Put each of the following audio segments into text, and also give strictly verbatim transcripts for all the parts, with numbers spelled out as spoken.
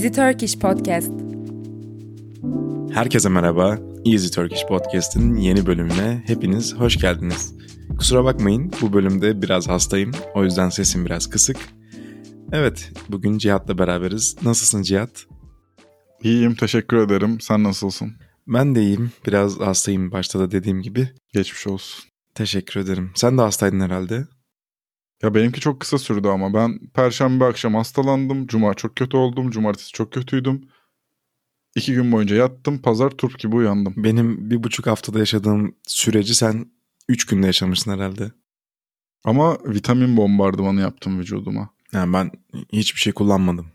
Easy Turkish Podcast. Herkese merhaba. Easy Turkish Podcast'ın yeni bölümüne hepiniz hoş geldiniz. Kusura bakmayın, bu bölümde biraz hastayım. O yüzden sesim biraz kısık. Evet, bugün Cihat'la beraberiz. Nasılsın Cihat? İyiyim, teşekkür ederim. Sen nasılsın? Ben de iyiyim. Biraz hastayım, başta da dediğim gibi. Geçmiş olsun. Teşekkür ederim. Sen de hastaydın herhalde. Ya benimki çok kısa sürdü ama ben perşembe akşam hastalandım. Cuma çok kötü oldum. Cumartesi çok kötüydüm. İki gün boyunca yattım. Pazar turp gibi uyandım. Benim bir buçuk haftada yaşadığım süreci sen üç günde yaşamışsın herhalde. Ama vitamin bombardımanı yaptım vücuduma. Yani ben hiçbir şey kullanmadım.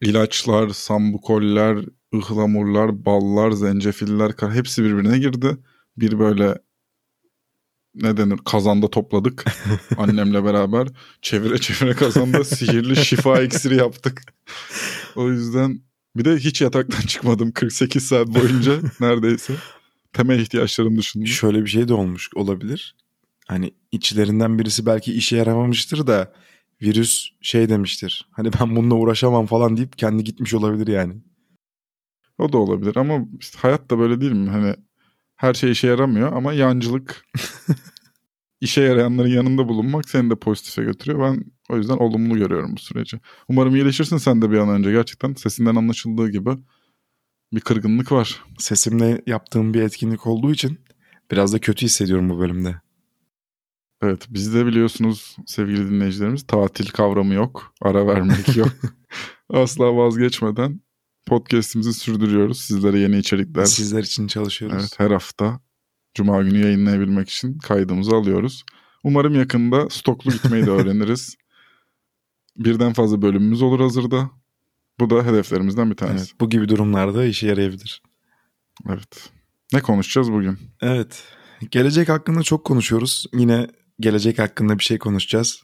İlaçlar, sambukoller, ıhlamurlar, ballar, zencefiller hepsi birbirine girdi. Bir böyle... Ne denir? Kazanda topladık annemle beraber. Çevire çevire kazanda sihirli şifa iksiri yaptık. O yüzden bir de hiç yataktan çıkmadım kırk sekiz saat boyunca neredeyse. Temel ihtiyaçlarım dışında. Şöyle bir şey de olmuş olabilir. Hani içlerinden birisi belki işe yaramamıştır da virüs şey demiştir. Hani ben bununla uğraşamam falan deyip kendi gitmiş olabilir yani. O da olabilir ama işte hayat da böyle değil mi? Hani her şey işe yaramıyor ama yancılık işe yarayanların yanında bulunmak seni de pozitife götürüyor. Ben o yüzden olumlu görüyorum bu süreci. Umarım iyileşirsin sen de bir an önce. Gerçekten sesinden anlaşıldığı gibi bir kırgınlık var. Sesimle yaptığım bir etkinlik olduğu için biraz da kötü hissediyorum bu bölümde. Evet, biz de biliyorsunuz sevgili dinleyicilerimiz, tatil kavramı yok, ara vermek yok. Asla vazgeçmeden podcast'imizi sürdürüyoruz. Sizlere yeni içerikler. Sizler için çalışıyoruz. Evet, her hafta Cuma günü yayınlayabilmek için kaydımızı alıyoruz. Umarım yakında stoklu gitmeyi de öğreniriz. Birden fazla bölümümüz olur hazırda. Bu da hedeflerimizden bir tanesi. Evet, bu gibi durumlarda işe yarayabilir. Evet. Ne konuşacağız bugün? Evet. Gelecek hakkında çok konuşuyoruz. Yine gelecek hakkında bir şey konuşacağız.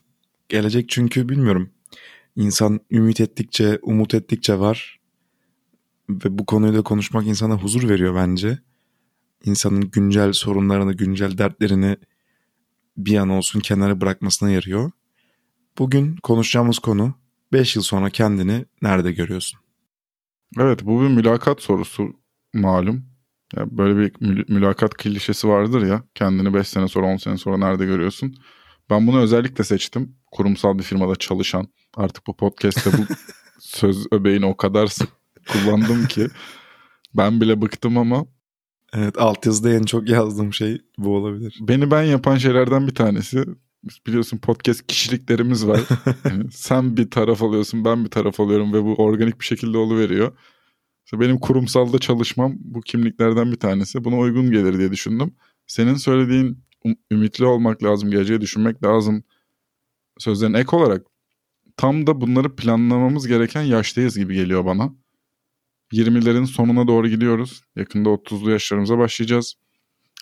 Gelecek çünkü bilmiyorum. İnsan ümit ettikçe, umut ettikçe var. Ve bu konuyu da konuşmak insana huzur veriyor bence. İnsanın güncel sorunlarını, güncel dertlerini bir an olsun kenara bırakmasına yarıyor. Bugün konuşacağımız konu beş yıl sonra kendini nerede görüyorsun? Evet, bu bir mülakat sorusu malum. Ya böyle bir mülakat klişesi vardır ya, kendini beş sene sonra, on sene sonra nerede görüyorsun? Ben bunu özellikle seçtim. Kurumsal bir firmada çalışan, artık bu podcast'te bu söz öbeğini o kadar sık kullandım ki ben bile bıktım ama. Evet, altyazıda en çok yazdığım şey bu olabilir. Beni ben yapan şeylerden bir tanesi. Biliyorsun podcast kişiliklerimiz var. Yani sen bir taraf alıyorsun, ben bir taraf alıyorum ve bu organik bir şekilde oluveriyor. İşte benim kurumsalda çalışmam bu kimliklerden bir tanesi. Buna uygun gelir diye düşündüm. Senin söylediğin ümitli olmak lazım, geleceği düşünmek lazım sözlerine ek olarak tam da bunları planlamamız gereken yaştayız gibi geliyor bana. yirmilerin sonuna doğru gidiyoruz. Yakında otuzlu yaşlarımıza başlayacağız.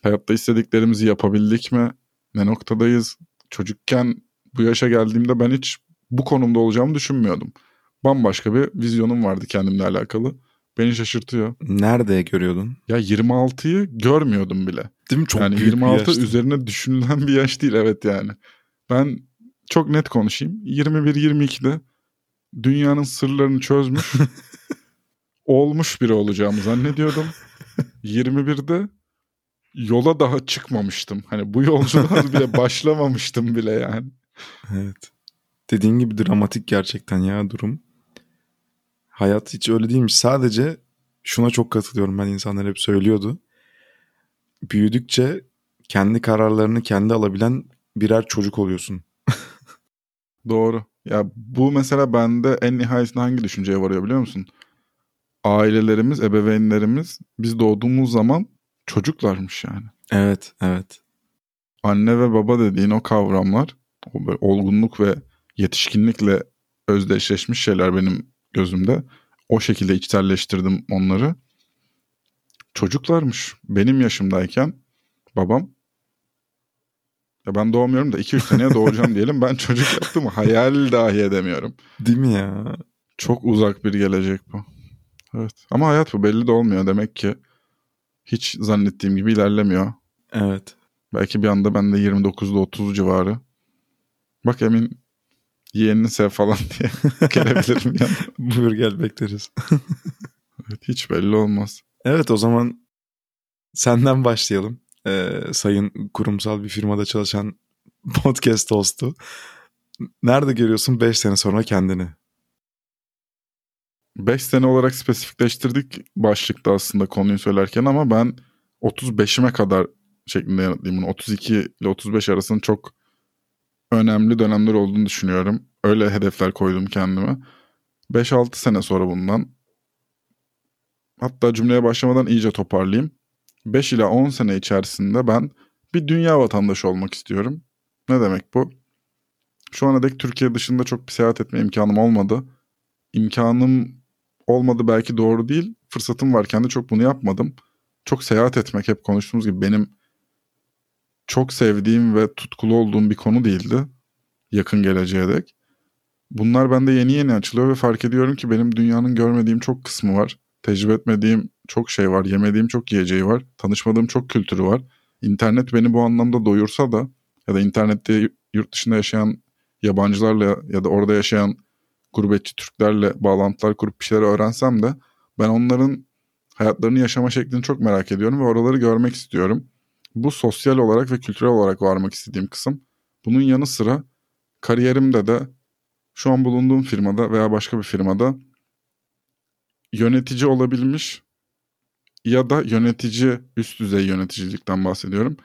Hayatta istediklerimizi yapabildik mi? Ne noktadayız? Çocukken bu yaşa geldiğimde ben hiç bu konumda olacağımı düşünmüyordum. Bambaşka bir vizyonum vardı kendimle alakalı. Beni şaşırtıyor. Nerede görüyordun? Ya yirmi altıyı görmüyordum bile. Değil mi? Çok yani yirmi altı üzerine düşünülen bir yaş değil, evet yani. Ben çok net konuşayım. yirmi bir yirmi ikide dünyanın sırlarını çözmüş... olmuş biri olacağımı zannediyordum. yirmi birde yola daha çıkmamıştım. Hani bu yolculuğa bile başlamamıştım bile yani. Evet. Dediğin gibi dramatik gerçekten ya durum. Hayat hiç öyle değilmiş. Sadece şuna çok katılıyorum. Ben insanlar hep söylüyordu. Büyüdükçe kendi kararlarını kendi alabilen birer çocuk oluyorsun. Doğru. Ya bu mesela bende en nihayetinde hangi düşünceye varıyor biliyor musun? Ailelerimiz, ebeveynlerimiz biz doğduğumuz zaman çocuklarmış yani. Evet, evet. Anne ve baba dediğin o kavramlar, o böyle olgunluk ve yetişkinlikle özdeşleşmiş şeyler benim gözümde. O şekilde içselleştirdim onları. Çocuklarmış. Benim yaşımdayken babam, ya ben doğmuyorum da iki üç seneye doğacağım diyelim. Ben çocuk yaptım, hayal dahi edemiyorum. Değil mi ya? Çok uzak bir gelecek bu. Evet. Ama hayat bu, belli de olmuyor demek ki. Hiç zannettiğim gibi ilerlemiyor. Evet. Belki bir anda ben de yirmi dokuzda otuz civarı. Bak Emin yeğenini sev falan diye gelebilirim yani. Buyur gel, bekleriz. Evet, hiç belli olmaz. Evet, o zaman senden başlayalım. Ee, sayın kurumsal bir firmada çalışan podcast hostu. Nerede görüyorsun beş sene sonra kendini? beş sene olarak spesifikleştirdik başlıkta aslında konuyu söylerken, ama ben otuz beşime kadar şeklinde yanıtlayayım bunu. otuz iki ile otuz beş arasının çok önemli dönemler olduğunu düşünüyorum. Öyle hedefler koydum kendime. beş altı sene sonra bundan. Hatta cümleye başlamadan iyice toparlayayım. beş ila on sene içerisinde ben bir dünya vatandaşı olmak istiyorum. Ne demek bu? Şu ana dek Türkiye dışında çok bir seyahat etme imkanım olmadı. İmkanım olmadı belki doğru değil. Fırsatım varken de çok bunu yapmadım. Çok seyahat etmek, hep konuştuğumuz gibi, benim çok sevdiğim ve tutkulu olduğum bir konu değildi yakın geleceğe dek. Bunlar bende yeni yeni açılıyor ve fark ediyorum ki benim dünyanın görmediğim çok kısmı var. Tecrübe etmediğim çok şey var, yemediğim çok yiyeceği var, tanışmadığım çok kültürü var. İnternet beni bu anlamda doyursa da, ya da internette yurt dışında yaşayan yabancılarla ya da orada yaşayan gurbetçi Türklerle bağlantılar kurup bir şeyler öğrensem de, ben onların hayatlarını yaşama şeklini çok merak ediyorum ve oraları görmek istiyorum. Bu sosyal olarak ve kültürel olarak varmak istediğim kısım. Bunun yanı sıra kariyerimde de şu an bulunduğum firmada veya başka bir firmada yönetici olabilmiş ya da yönetici, üst düzey yöneticilikten bahsediyorum,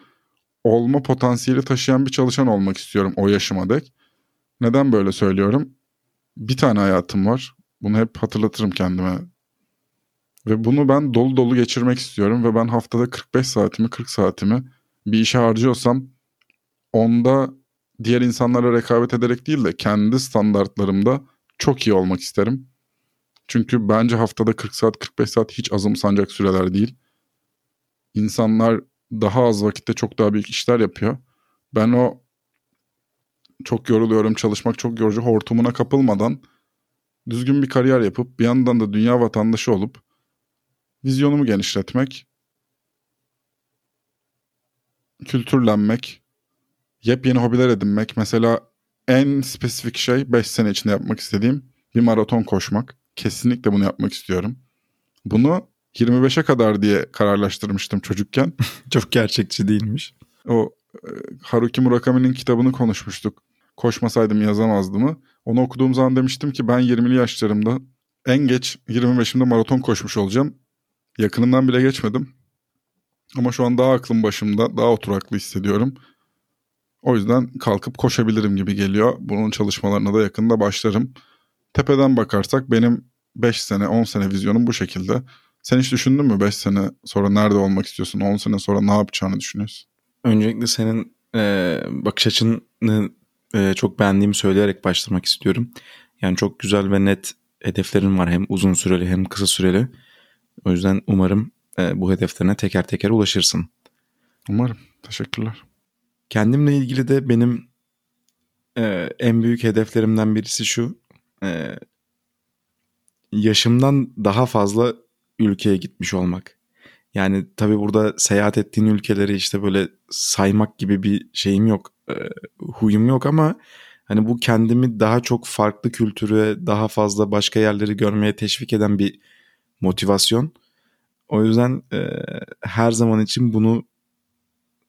olma potansiyeli taşıyan bir çalışan olmak istiyorum o yaşıma dek. Neden böyle söylüyorum? Bir tane hayatım var. Bunu hep hatırlatırım kendime. Ve bunu ben dolu dolu geçirmek istiyorum. Ve ben haftada kırk beş saatimi kırk saatimi bir işe harcıyorsam, onda diğer insanlara rekabet ederek değil de kendi standartlarımda çok iyi olmak isterim. Çünkü bence haftada kırk saat kırk beş saat hiç azımsanacak süreler değil. İnsanlar daha az vakitte çok daha büyük işler yapıyor. Ben o çok yoruluyorum, çalışmak çok yorucu hortumuna kapılmadan düzgün bir kariyer yapıp bir yandan da dünya vatandaşı olup vizyonumu genişletmek, kültürlenmek, yepyeni hobiler edinmek. Mesela en spesifik şey beş sene içinde yapmak istediğim bir maraton koşmak. Kesinlikle bunu yapmak istiyorum. Bunu yirmi beşe kadar diye kararlaştırmıştım çocukken. Çok gerçekçi değilmiş. O Haruki Murakami'nin kitabını konuşmuştuk. Koşmasaydım yazamazdım mı? Onu okuduğum zaman demiştim ki ben yirmili yaşlarımda en geç yirmi beşimde maraton koşmuş olacağım. Yakınından bile geçmedim. Ama şu an daha aklım başımda, daha oturaklı hissediyorum. O yüzden kalkıp koşabilirim gibi geliyor. Bunun çalışmalarına da yakında başlarım. Tepeden bakarsak benim beş sene on sene vizyonum bu şekilde. Sen hiç düşündün mü beş sene sonra nerede olmak istiyorsun? on sene sonra ne yapacağını düşünüyorsun? Öncelikle senin e, bakış açını e, çok beğendiğimi söyleyerek başlamak istiyorum. Yani çok güzel ve net hedeflerin var, hem uzun süreli hem kısa süreli. O yüzden umarım e, bu hedeflerine teker teker ulaşırsın. Umarım. Teşekkürler. Kendimle ilgili de benim e, en büyük hedeflerimden birisi şu. E, yaşımdan daha fazla ülkeye gitmiş olmak. Yani tabii burada seyahat ettiğin ülkeleri işte böyle saymak gibi bir şeyim yok, e, huyum yok, ama hani bu kendimi daha çok farklı kültüre, daha fazla başka yerleri görmeye teşvik eden bir motivasyon. O yüzden e, her zaman için bunu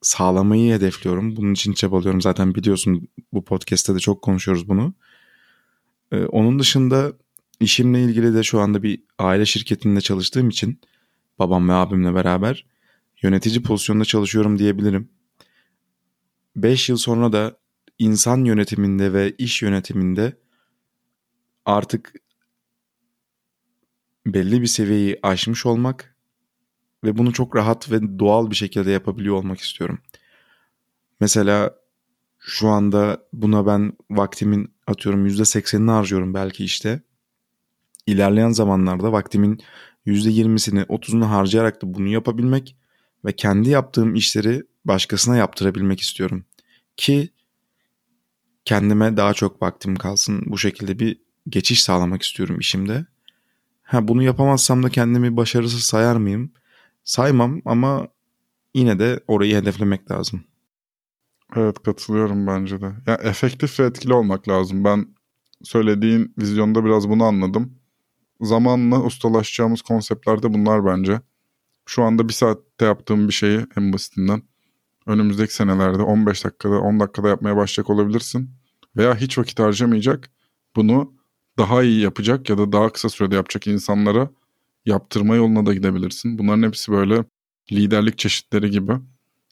sağlamayı hedefliyorum. Bunun için çabalıyorum. Zaten biliyorsun, bu podcast'te de çok konuşuyoruz bunu. E, onun dışında işimle ilgili de şu anda bir aile şirketinde çalıştığım için babam ve abimle beraber yönetici pozisyonda çalışıyorum diyebilirim. beş yıl sonra da insan yönetiminde ve iş yönetiminde artık belli bir seviyeyi aşmış olmak ve bunu çok rahat ve doğal bir şekilde yapabiliyor olmak istiyorum. Mesela şu anda buna ben vaktimin atıyorum yüzde seksenini harcıyorum belki işte. İlerleyen zamanlarda vaktimin yüzde yirmisini otuzunu harcayarak da bunu yapabilmek ve kendi yaptığım işleri başkasına yaptırabilmek istiyorum. Ki kendime daha çok vaktim kalsın. Bu şekilde bir geçiş sağlamak istiyorum işimde. Ha, bunu yapamazsam da kendimi başarısız sayar mıyım? Saymam, ama yine de orayı hedeflemek lazım. Evet, katılıyorum bence de. Ya, efektif ve etkili olmak lazım. Ben söylediğin vizyonda biraz bunu anladım. Zamanla ustalaşacağımız konseptlerde bunlar bence. Şu anda bir saatte yaptığım bir şeyi en basitinden önümüzdeki senelerde on beş dakikada on dakikada yapmaya başlayacak olabilirsin. Veya hiç vakit harcamayacak, bunu daha iyi yapacak ya da daha kısa sürede yapacak insanlara yaptırma yoluna da gidebilirsin. Bunların hepsi böyle liderlik çeşitleri gibi,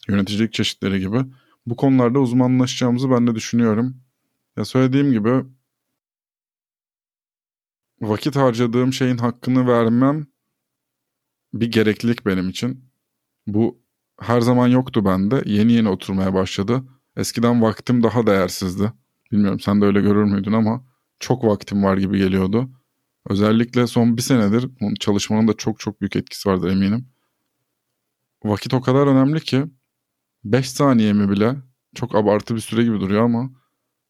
yöneticilik çeşitleri gibi. Bu konularda uzmanlaşacağımızı ben de düşünüyorum. Ya söylediğim gibi vakit harcadığım şeyin hakkını vermem bir gereklilik benim için. Bu her zaman yoktu bende. Yeni yeni oturmaya başladı. Eskiden vaktim daha değersizdi. Bilmiyorum sen de öyle görür müydün ama çok vaktim var gibi geliyordu. Özellikle son bir senedir çalışmanın da çok çok büyük etkisi vardır eminim. Vakit o kadar önemli ki beş saniyemi bile, çok abartı bir süre gibi duruyor ama,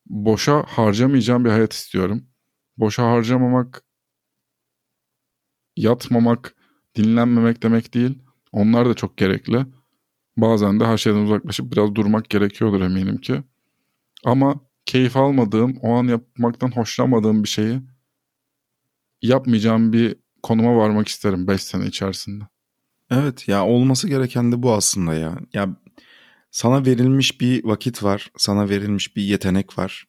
boşa harcamayacağım bir hayat istiyorum. Boşa harcamamak, yatmamak, dinlenmemek demek değil. Onlar da çok gerekli. Bazen de her şeyden uzaklaşıp biraz durmak gerekiyordur eminim ki. Ama keyif almadığım, o an yapmaktan hoşlanmadığım bir şeyi yapmayacağım bir konuma varmak isterim beş sene içerisinde. Evet ya, olması gereken de bu aslında ya. Ya sana verilmiş bir vakit var, sana verilmiş bir yetenek var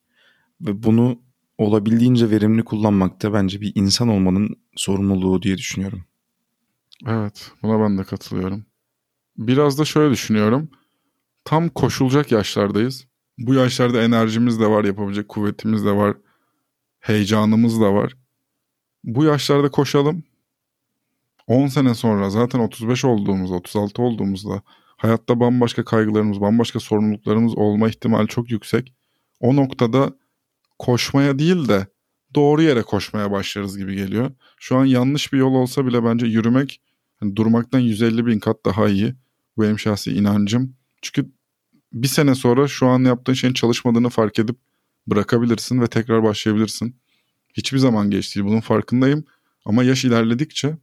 ve bunu olabildiğince verimli kullanmak da bence bir insan olmanın sorumluluğu diye düşünüyorum. Evet, buna ben de katılıyorum. Biraz da şöyle düşünüyorum. Tam koşulacak yaşlardayız. Bu yaşlarda enerjimiz de var, yapabilecek kuvvetimiz de var, heyecanımız da var. Bu yaşlarda koşalım. on sene sonra zaten otuz beş olduğumuzda, otuz altı olduğumuzda hayatta bambaşka kaygılarımız, bambaşka sorumluluklarımız olma ihtimali çok yüksek. O noktada koşmaya değil de doğru yere koşmaya başlarız gibi geliyor. Şu an yanlış bir yol olsa bile bence yürümek yani durmaktan yüz elli bin kat daha iyi. Bu benim şahsi inancım. Çünkü bir sene sonra şu an yaptığın şeyin çalışmadığını fark edip bırakabilirsin ve tekrar başlayabilirsin. Hiçbir zaman geç değil, bunun farkındayım. Ama yaş ilerledikçe,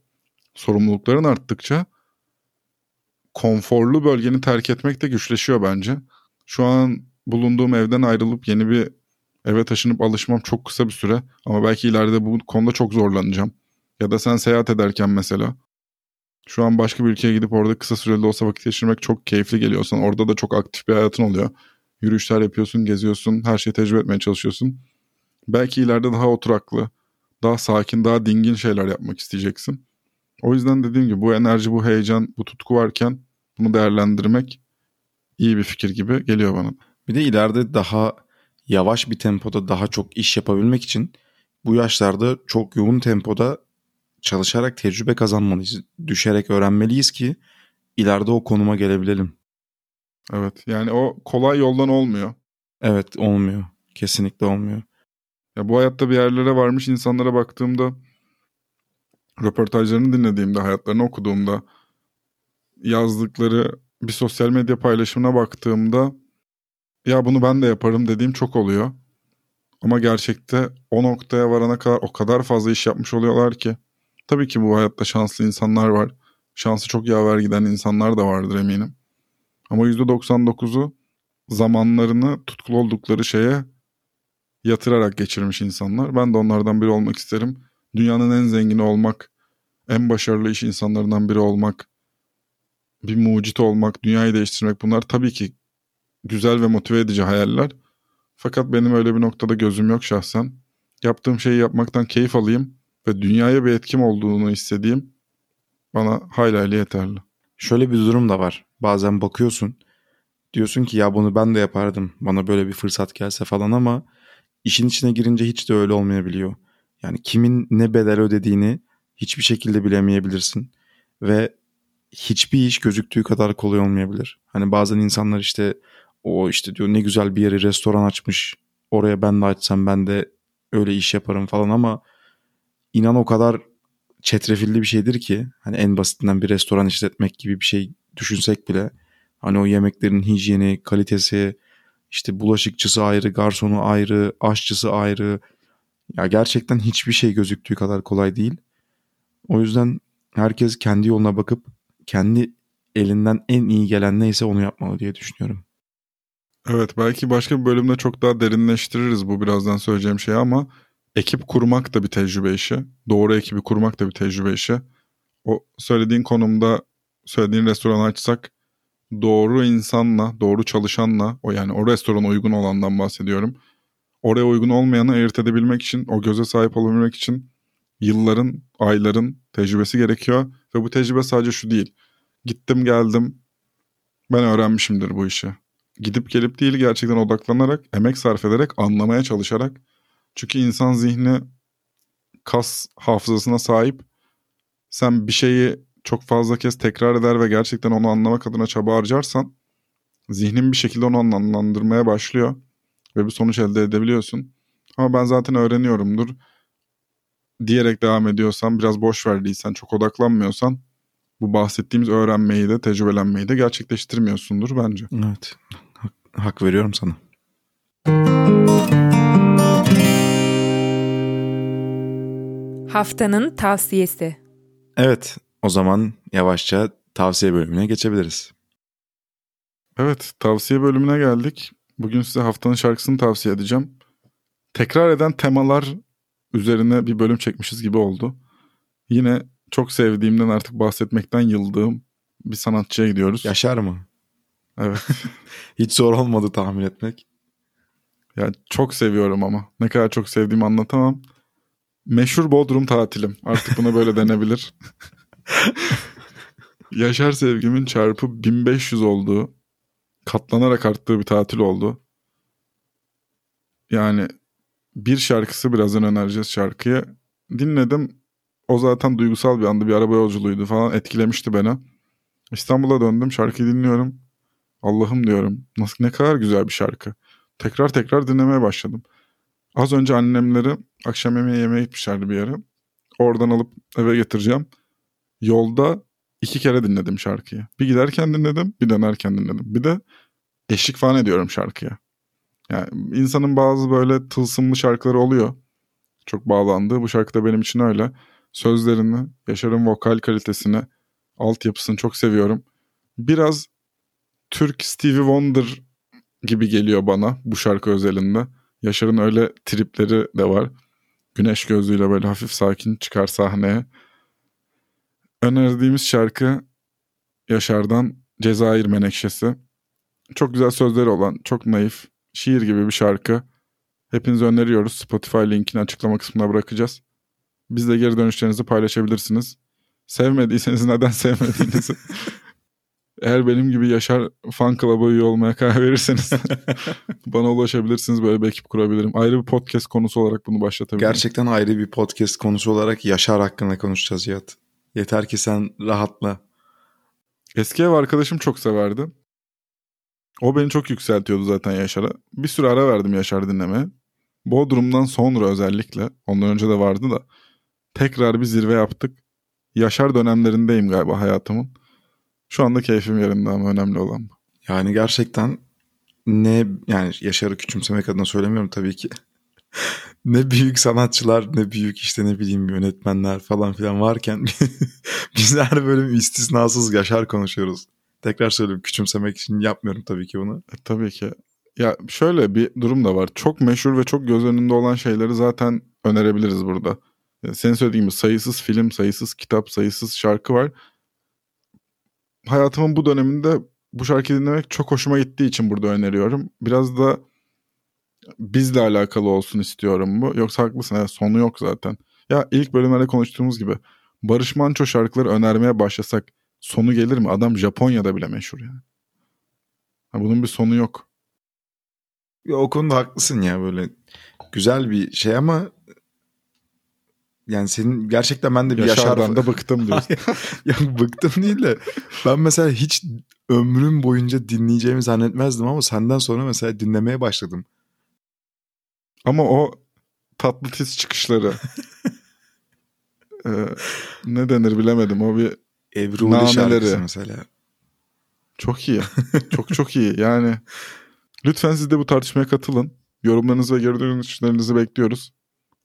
sorumlulukların arttıkça konforlu bölgeni terk etmek de güçleşiyor bence. Şu an bulunduğum evden ayrılıp yeni bir eve taşınıp alışmam çok kısa bir süre. Ama belki ileride bu konuda çok zorlanacağım. Ya da sen seyahat ederken mesela. Şu an başka bir ülkeye gidip orada kısa süreli olsa vakit geçirmek çok keyifli geliyor. Sen orada da çok aktif bir hayatın oluyor. Yürüyüşler yapıyorsun, geziyorsun, her şeyi tecrübe etmeye çalışıyorsun. Belki ileride daha oturaklı, daha sakin, daha dingin şeyler yapmak isteyeceksin. O yüzden dediğim gibi bu enerji, bu heyecan, bu tutku varken bunu değerlendirmek iyi bir fikir gibi geliyor bana. Bir de ileride daha yavaş bir tempoda daha çok iş yapabilmek için bu yaşlarda çok yoğun tempoda çalışarak tecrübe kazanmalıyız. Düşerek öğrenmeliyiz ki ileride o konuma gelebilelim. Evet, yani o kolay yoldan olmuyor. Evet, olmuyor. Kesinlikle olmuyor. Ya bu hayatta bir yerlere varmış insanlara baktığımda, röportajlarını dinlediğimde, hayatlarını okuduğumda, yazdıkları bir sosyal medya paylaşımına baktığımda ya bunu ben de yaparım dediğim çok oluyor. Ama gerçekte o noktaya varana kadar o kadar fazla iş yapmış oluyorlar ki. Tabii ki bu hayatta şanslı insanlar var. Şansı çok yaver giden insanlar da vardır eminim. Ama yüzde doksan dokuzu zamanlarını tutkulu oldukları şeye yatırarak geçirmiş insanlar. Ben de onlardan biri olmak isterim. Dünyanın en zengini olmak, en başarılı iş insanlarından biri olmak, bir mucit olmak, dünyayı değiştirmek, bunlar tabii ki güzel ve motive edici hayaller. Fakat benim öyle bir noktada gözüm yok şahsen. Yaptığım şeyi yapmaktan keyif alayım ve dünyaya bir etkim olduğunu hissedeyim, bana hayli hayli yeterli. Şöyle bir durum da var. Bazen bakıyorsun, diyorsun ki ya bunu ben de yapardım, bana böyle bir fırsat gelse falan, ama işin içine girince hiç de öyle olmayabiliyor. Yani kimin ne bedel ödediğini hiçbir şekilde bilemeyebilirsin. Ve hiçbir iş gözüktüğü kadar kolay olmayabilir. Hani bazen insanlar işte o işte diyor ne güzel bir yeri, restoran açmış, oraya ben de açsam ben de öyle iş yaparım falan, ama inan o kadar çetrefilli bir şeydir ki, hani en basitinden bir restoran işletmek gibi bir şey düşünsek bile, hani o yemeklerin hijyeni, kalitesi, işte bulaşıkçısı ayrı, garsonu ayrı, aşçısı ayrı. Ya gerçekten hiçbir şey gözüktüğü kadar kolay değil. O yüzden herkes kendi yoluna bakıp kendi elinden en iyi gelen neyse onu yapmalı diye düşünüyorum. Evet, belki başka bir bölümde çok daha derinleştiririz bu birazdan söyleyeceğim şeyi ama ekip kurmak da bir tecrübe işi. Doğru ekibi kurmak da bir tecrübe işi. O söylediğin konumda, söylediğin restoranı açsak doğru insanla, doğru çalışanla, o yani o restorana uygun olandan bahsediyorum. Oraya uygun olmayanı ayırt edebilmek için, o göze sahip olabilmek için yılların, ayların tecrübesi gerekiyor. Ve bu tecrübe sadece şu değil. Gittim geldim, ben öğrenmişimdir bu işi. Gidip gelip değil, gerçekten odaklanarak, emek sarf ederek, anlamaya çalışarak. Çünkü insan zihni kas hafızasına sahip. Sen bir şeyi çok fazla kez tekrar eder ve gerçekten onu anlamak adına çaba harcarsan, zihnin bir şekilde onu anlamlandırmaya başlıyor ve bir sonuç elde edebiliyorsun. Ama ben zaten öğreniyorumdur diyerek devam ediyorsan, biraz boş verdiysen, çok odaklanmıyorsan, bu bahsettiğimiz öğrenmeyi de, tecrübelenmeyi de gerçekleştirmiyorsundur bence. Evet, hak, hak veriyorum sana. Haftanın tavsiyesi. Evet, o zaman yavaşça tavsiye bölümüne geçebiliriz. Evet, tavsiye bölümüne geldik. Bugün size haftanın şarkısını tavsiye edeceğim. Tekrar eden temalar üzerine bir bölüm çekmişiz gibi oldu. Yine çok sevdiğimden, artık bahsetmekten yıldığım bir sanatçıya gidiyoruz. Yaşar mı? Evet. Hiç zor olmadı tahmin etmek. Ya çok seviyorum ama. Ne kadar çok sevdiğimi anlatamam. Meşhur Bodrum tatilim. Artık buna böyle denebilir. Yaşar sevgimin çarpı bin beş yüz olduğu, katlanarak arttığı bir tatil oldu. Yani bir şarkısı, birazdan önereceğiz şarkıyı. Dinledim. O zaten duygusal bir andı, bir araba yolculuğuydu falan, etkilemişti beni. İstanbul'a döndüm, şarkıyı dinliyorum. Allah'ım diyorum, nasıl, ne kadar güzel bir şarkı. Tekrar tekrar dinlemeye başladım. Az önce annemleri akşam yemeği yemeye gitmişlerdi bir yere. Oradan alıp eve getireceğim. Yolda iki kere dinledim şarkıyı. Bir giderken dinledim, bir dönerken dinledim. Bir de eşlik falan ediyorum şarkıya. Yani insanın bazı böyle tılsımlı şarkıları oluyor, çok bağlandığı. Bu şarkı da benim için öyle. Sözlerini, Yaşar'ın vokal kalitesini, altyapısını çok seviyorum. Biraz Türk Stevie Wonder gibi geliyor bana bu şarkı özelinde. Yaşar'ın öyle tripleri de var. Güneş gözlüğüyle böyle hafif sakin çıkar sahneye. Önerdiğimiz şarkı Yaşar'dan Cezayir Menekşesi. Çok güzel sözleri olan, çok naif, şiir gibi bir şarkı. Hepinize öneriyoruz. Spotify linkini açıklama kısmına bırakacağız. Biz de geri dönüşlerinizi paylaşabilirsiniz. Sevmediyseniz neden sevmediğinizi. Eğer benim gibi Yaşar fan club'a üye olmaya karar verirseniz bana ulaşabilirsiniz. Böyle bir ekip kurabilirim. Ayrı bir podcast konusu olarak bunu başlatabilirim. Gerçekten ayrı bir podcast konusu olarak Yaşar hakkında konuşacağız Cihat. Yeter ki sen rahatla. Eski ev arkadaşım çok severdi. O beni çok yükseltiyordu zaten Yaşar'a. Bir süre ara verdim Yaşar dinlemeye. Bodrum'dan sonra özellikle, ondan önce de vardı da, tekrar bir zirve yaptık. Yaşar dönemlerindeyim galiba hayatımın. Şu anda keyfim yerinde ama önemli olan bu. Yani gerçekten ne, yani Yaşar'ı küçümsemek adına söylemiyorum tabii ki. Ne büyük sanatçılar, ne büyük işte ne bileyim yönetmenler falan filan varken biz her bölüm istisnasız Yaşar konuşuyoruz. Tekrar söyleyeyim, küçümsemek için yapmıyorum tabii ki bunu. E, tabii ki. Ya şöyle bir durum da var. Çok meşhur ve çok göz önünde olan şeyleri zaten önerebiliriz burada. Yani senin söylediğin gibi sayısız film, sayısız kitap, sayısız şarkı var. Hayatımın bu döneminde bu şarkıyı dinlemek çok hoşuma gittiği için burada öneriyorum. Biraz da bizle alakalı olsun istiyorum bu. Yoksa haklısın, evet, sonu yok zaten. Ya ilk bölümlerde konuştuğumuz gibi Barış Manço şarkıları önermeye başlasak sonu gelir mi? Adam Japonya'da bile meşhur yani. Ha, bunun bir sonu yok. Ya o konuda haklısın ya, böyle güzel bir şey ama yani senin gerçekten, ben de bir Yaşar'dan Yaşar... da bıktım diyorsun. Ya bıktım değil de ben mesela hiç ömrüm boyunca dinleyeceğimi zannetmezdim ama senden sonra mesela dinlemeye başladım. Ama o tatlı tiz çıkışları ee, ne denir bilemedim, o bir Ebru'lu şarkısı mesela. Çok iyi. Çok çok iyi yani. Lütfen siz de bu tartışmaya katılın. Yorumlarınızı ve geri dönüşlerinizi bekliyoruz.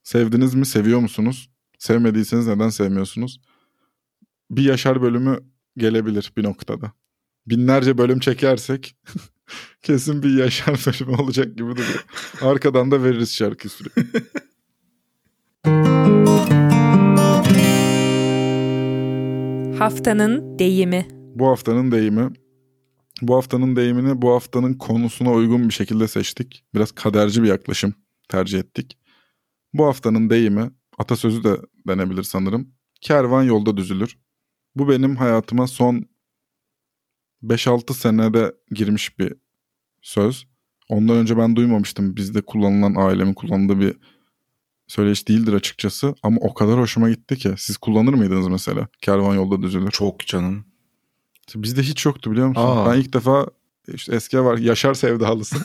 Sevdiniz mi? Seviyor musunuz? Sevmediyseniz neden sevmiyorsunuz? Bir Yaşar bölümü gelebilir bir noktada. Binlerce bölüm çekersek kesin bir Yaşar bölümü olacak gibi duruyor. Arkadan da veririz şarkıyı sürekli. Haftanın deyimi. Bu haftanın deyimi. Bu haftanın deyimini bu haftanın konusuna uygun bir şekilde seçtik. Biraz kaderci bir yaklaşım tercih ettik. Bu haftanın deyimi, atasözü de denebilir sanırım. Kervan yolda düzülür. Bu benim hayatıma son beş altı senede girmiş bir söz. Ondan önce ben duymamıştım. Bizde kullanılan, ailemin kullandığı bir söyleyiş değildir açıkçası. Ama o kadar hoşuma gitti ki. Siz kullanır mıydınız mesela? Kervan yolda düzülür. Çok canım. Bizde hiç yoktu, biliyor musun? Aa. Ben ilk defa işte eski ev, Yaşar sevdalısı.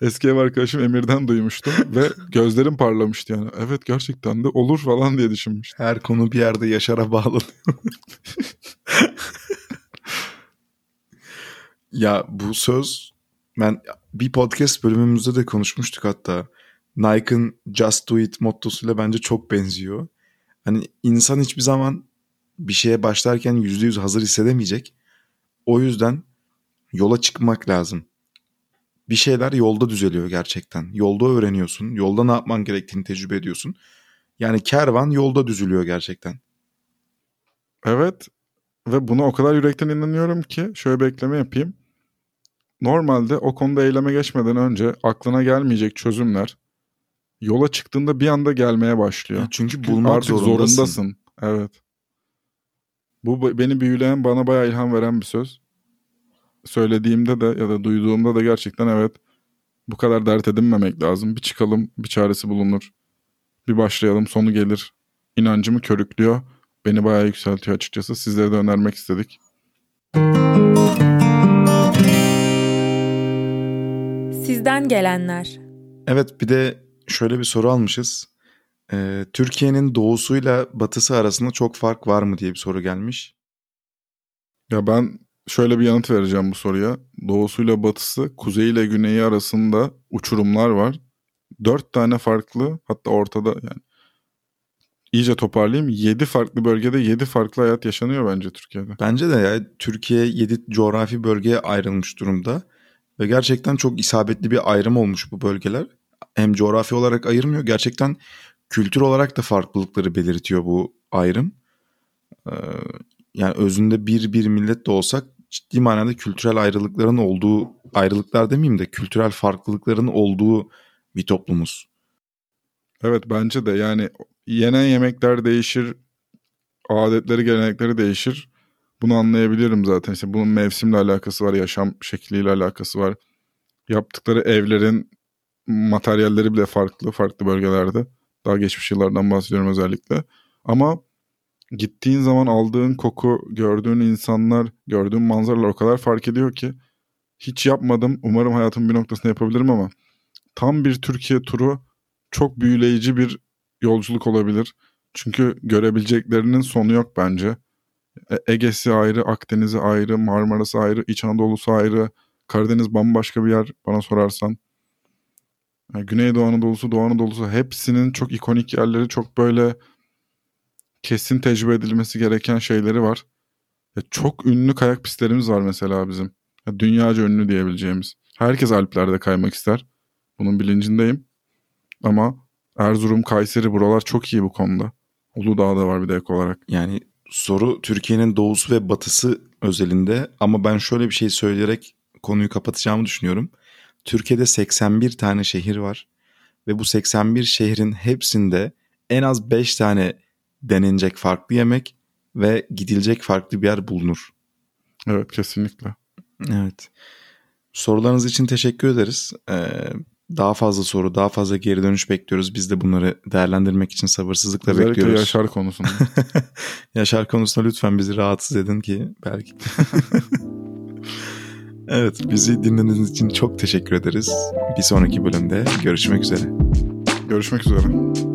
Eski ev arkadaşım Emir'den duymuştum. Ve gözlerim parlamıştı yani. Evet, gerçekten de olur falan diye düşünmüştüm. Her konu bir yerde Yaşar'a bağlanıyor. Ya bu söz... Ben bir podcast bölümümüzde de konuşmuştuk hatta. Nike'ın Just Do It mottosuyla bence çok benziyor. Hani insan hiçbir zaman bir şeye başlarken yüzde yüz hazır hissedemeyecek. O yüzden yola çıkmak lazım. Bir şeyler yolda düzeliyor gerçekten. Yolda öğreniyorsun. Yolda ne yapman gerektiğini tecrübe ediyorsun. Yani kervan yolda düzülüyor gerçekten. Evet. Ve buna o kadar yürekten inanıyorum ki şöyle bir ekleme yapayım. Normalde o konuda eyleme geçmeden önce aklına gelmeyecek çözümler yola çıktığında bir anda gelmeye başlıyor. Ya çünkü, çünkü bulmak artık zorundasın. zorundasın. Evet. Bu beni büyüleyen, bana bayağı ilham veren bir söz. Söylediğimde de ya da duyduğumda da gerçekten evet, bu kadar dert edinmemek lazım. Bir çıkalım, bir çaresi bulunur. Bir başlayalım, sonu gelir. İnancımı körüklüyor. Beni bayağı yükseltiyor açıkçası. Sizlere de önermek istedik. Sizden gelenler. Evet, bir de şöyle bir soru almışız. Ee, Türkiye'nin doğusuyla batısı arasında çok fark var mı diye bir soru gelmiş. Ya ben şöyle bir yanıt vereceğim bu soruya. Doğusuyla batısı, kuzeyiyle güneyi arasında uçurumlar var. Dört tane farklı, hatta ortada yani. İyice toparlayayım. Yedi farklı bölgede yedi farklı hayat yaşanıyor bence Türkiye'de. Bence de ya. Türkiye yedi coğrafi bölgeye ayrılmış durumda. Ve gerçekten çok isabetli bir ayrım olmuş bu bölgeler. Hem coğrafi olarak ayırmıyor, gerçekten kültür olarak da farklılıkları belirtiyor bu ayrım. Ee, yani özünde bir bir millet de olsak ciddi manada kültürel ayrılıkların olduğu, ayrılıklar demeyeyim de kültürel farklılıkların olduğu bir toplumuz. Evet, bence de yani yenen yemekler değişir, adetleri, gelenekleri değişir. Bunu anlayabilirim zaten. İşte bunun mevsimle alakası var, yaşam şekliyle alakası var. Yaptıkları evlerin materyalleri bile farklı, farklı bölgelerde. Daha geçmiş yıllardan bahsediyorum özellikle. Ama gittiğin zaman aldığın koku, gördüğün insanlar, gördüğün manzaralar o kadar fark ediyor ki. Hiç yapmadım. Umarım hayatımın bir noktasında yapabilirim ama tam bir Türkiye turu çok büyüleyici bir yolculuk olabilir. Çünkü görebileceklerinin sonu yok bence. Ege'si ayrı, Akdeniz'i ayrı, Marmara'sı ayrı, İç Anadolu'su ayrı, Karadeniz bambaşka bir yer bana sorarsan. Yani Güneydoğu Anadolu'su, Doğu Anadolu'su, hepsinin çok ikonik yerleri, çok böyle kesin tecrübe edilmesi gereken şeyleri var. Ya çok ünlü kayak pistlerimiz var mesela bizim. Ya dünyaca ünlü diyebileceğimiz. Herkes Alplerde kaymak ister. Bunun bilincindeyim. Ama Erzurum, Kayseri, buralar çok iyi bu konuda. Uludağ'da var bir de ek olarak. Yani... Soru Türkiye'nin doğusu ve batısı özelinde ama ben şöyle bir şey söyleyerek konuyu kapatacağımı düşünüyorum. Türkiye'de seksen bir tane şehir var ve bu seksen bir şehrin hepsinde en az beş tane denenecek farklı yemek ve gidilecek farklı bir yer bulunur. Evet, kesinlikle. Evet. Sorularınız için teşekkür ederiz. Ee, daha fazla soru, daha fazla geri dönüş bekliyoruz. Biz de bunları değerlendirmek için sabırsızlıkla özellikle bekliyoruz. Özellikle Yaşar konusunda. Yaşar konusunda lütfen bizi rahatsız edin ki belki. Evet, bizi dinlediğiniz için çok teşekkür ederiz. Bir sonraki bölümde görüşmek üzere. Görüşmek üzere.